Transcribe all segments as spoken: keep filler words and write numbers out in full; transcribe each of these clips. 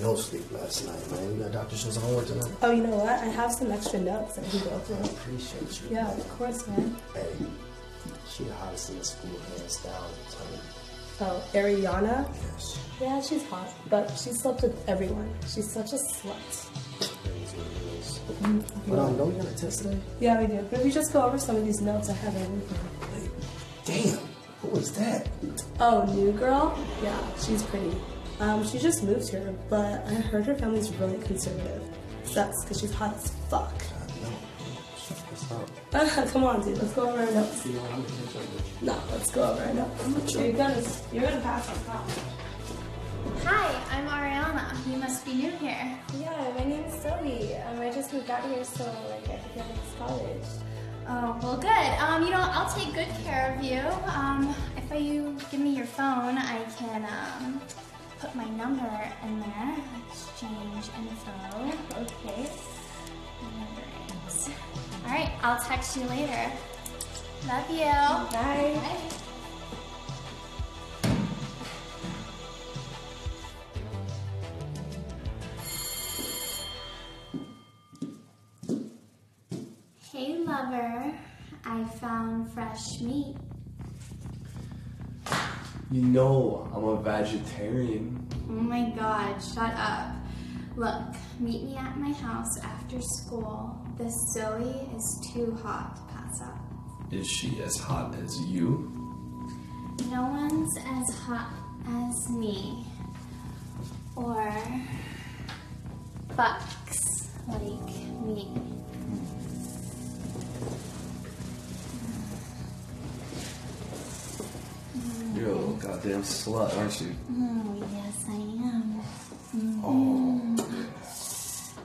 no sleep last night, man. You got Doctor Show's homework tonight? Oh, you know what? I have some extra notes that we go through. I appreciate you. Yeah, man. Of course, man. Hey, she the hottest in the school, hands down. Oh, Ariana? Yes. Yeah, she's hot, but she slept with everyone. She's such a slut. But um, don't we got a test today? Yeah, we do. But if we just go over some of these notes I have in. Wait, damn, who was that? Oh, new girl? Yeah, she's pretty. Um, she just moved here, but I heard her family's really conservative. Sucks, because she's hot as fuck. I know. What's up? Uh, come on, dude. Let's go over our notes. You know, I'm no, let's go over our notes. You're gonna, you're gonna pass on top. Hi, I'm Ariana. You must be new here. Yeah, my name is Zoe. Um, I just moved out here, so like I could get into college. Oh, well, good. Um, you know, I'll take good care of you. Um, if you give me your phone, I can um put my number in there. Exchange info. Okay. Number eight. All right, I'll text you later. Love you. Bye. Bye. Hey lover, I found fresh meat. You know I'm a vegetarian. Oh my god, shut up. Look, meet me at my house after school. This Zoe is too hot to pass up. Is she as hot as you? No one's as hot as me. Or bucks like me. You're a little goddamn slut, aren't you? Oh, yes, I am. Mm-hmm. Oh.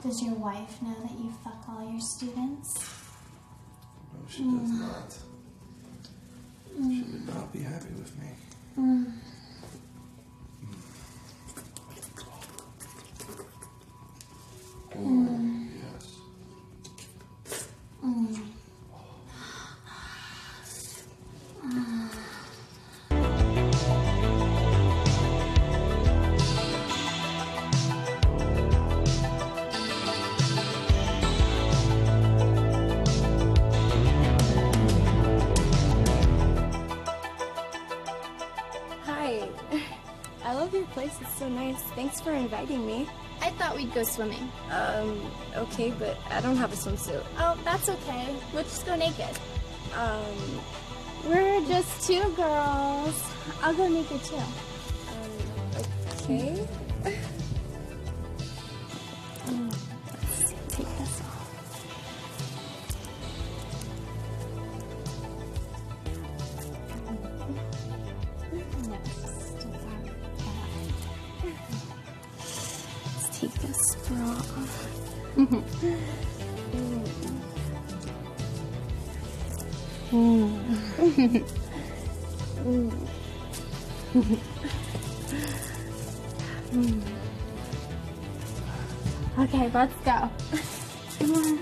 Does your wife know that you fuck all your students? No, she mm. does not. Mm. She would not be happy with me. Mm. Oh, mm. yes. Mm. It's so nice. Thanks for inviting me. I thought we'd go swimming. Um, okay, but I don't have a swimsuit. Oh, that's okay. We'll just go naked. Um, we're just two girls. I'll go naked too. Um, okay. um, let's take this off. Okay, let's go. Come on.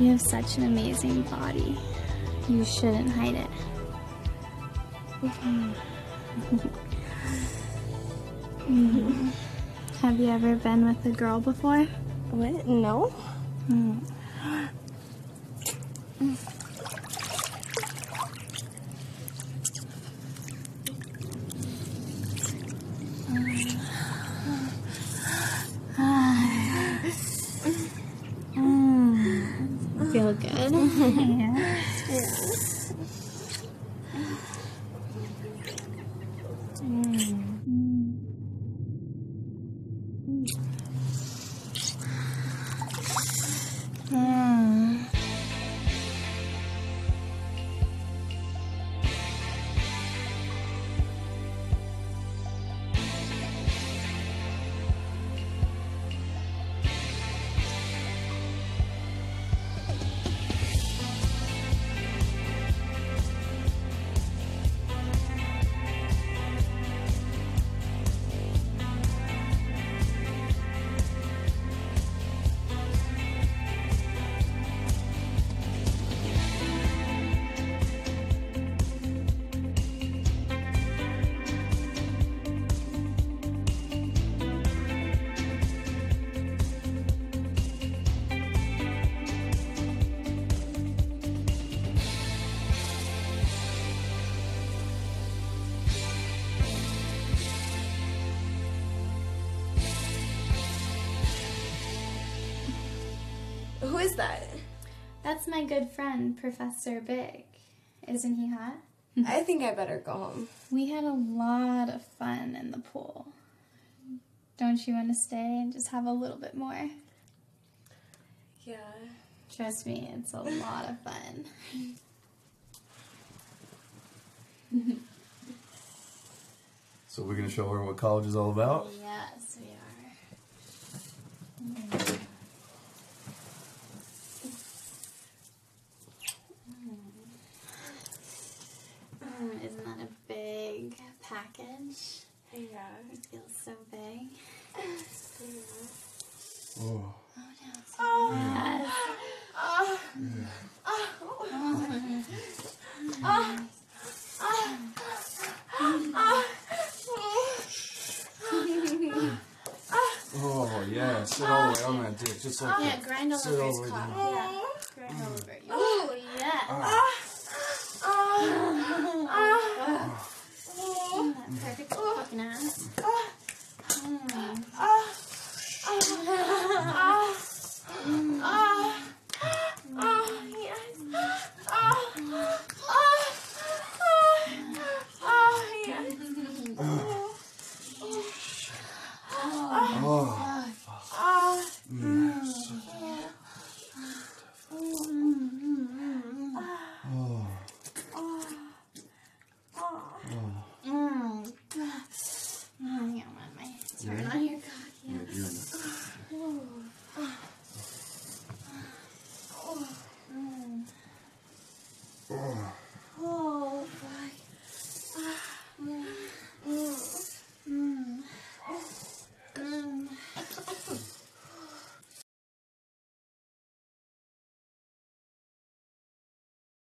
You have such an amazing body. You shouldn't hide it. Mm-hmm. Have you ever been with a girl before? What? No. Mm. Feel good. Yeah. Yes. Mm. Mm. is that? That's my good friend, Professor Big. Isn't he hot? I think I better go home. We had a lot of fun in the pool. Don't you want to stay and just have a little bit more? Yeah. Trust me, it's a lot of fun. So we're going to show her what college is all about? Yes, we are. Mm. Mm, isn't that a big package? Yeah. It feels so big. Yeah. Oh. Oh, no. So oh. Yes. Oh. Yeah. Oh. Oh. Oh. Yeah, sit all the way on that dick, just like yeah, that. Grind all sit over his cock. Yeah, grind all over you. Oh, yeah. Oh. Oh. Oh. Oh. That perfect fucking ass. Oh. Mm. Oh. Oh. Mm. Oh. Oh. Yes. Oh. Oh. Oh. Yes. Oh. Oh. Oh.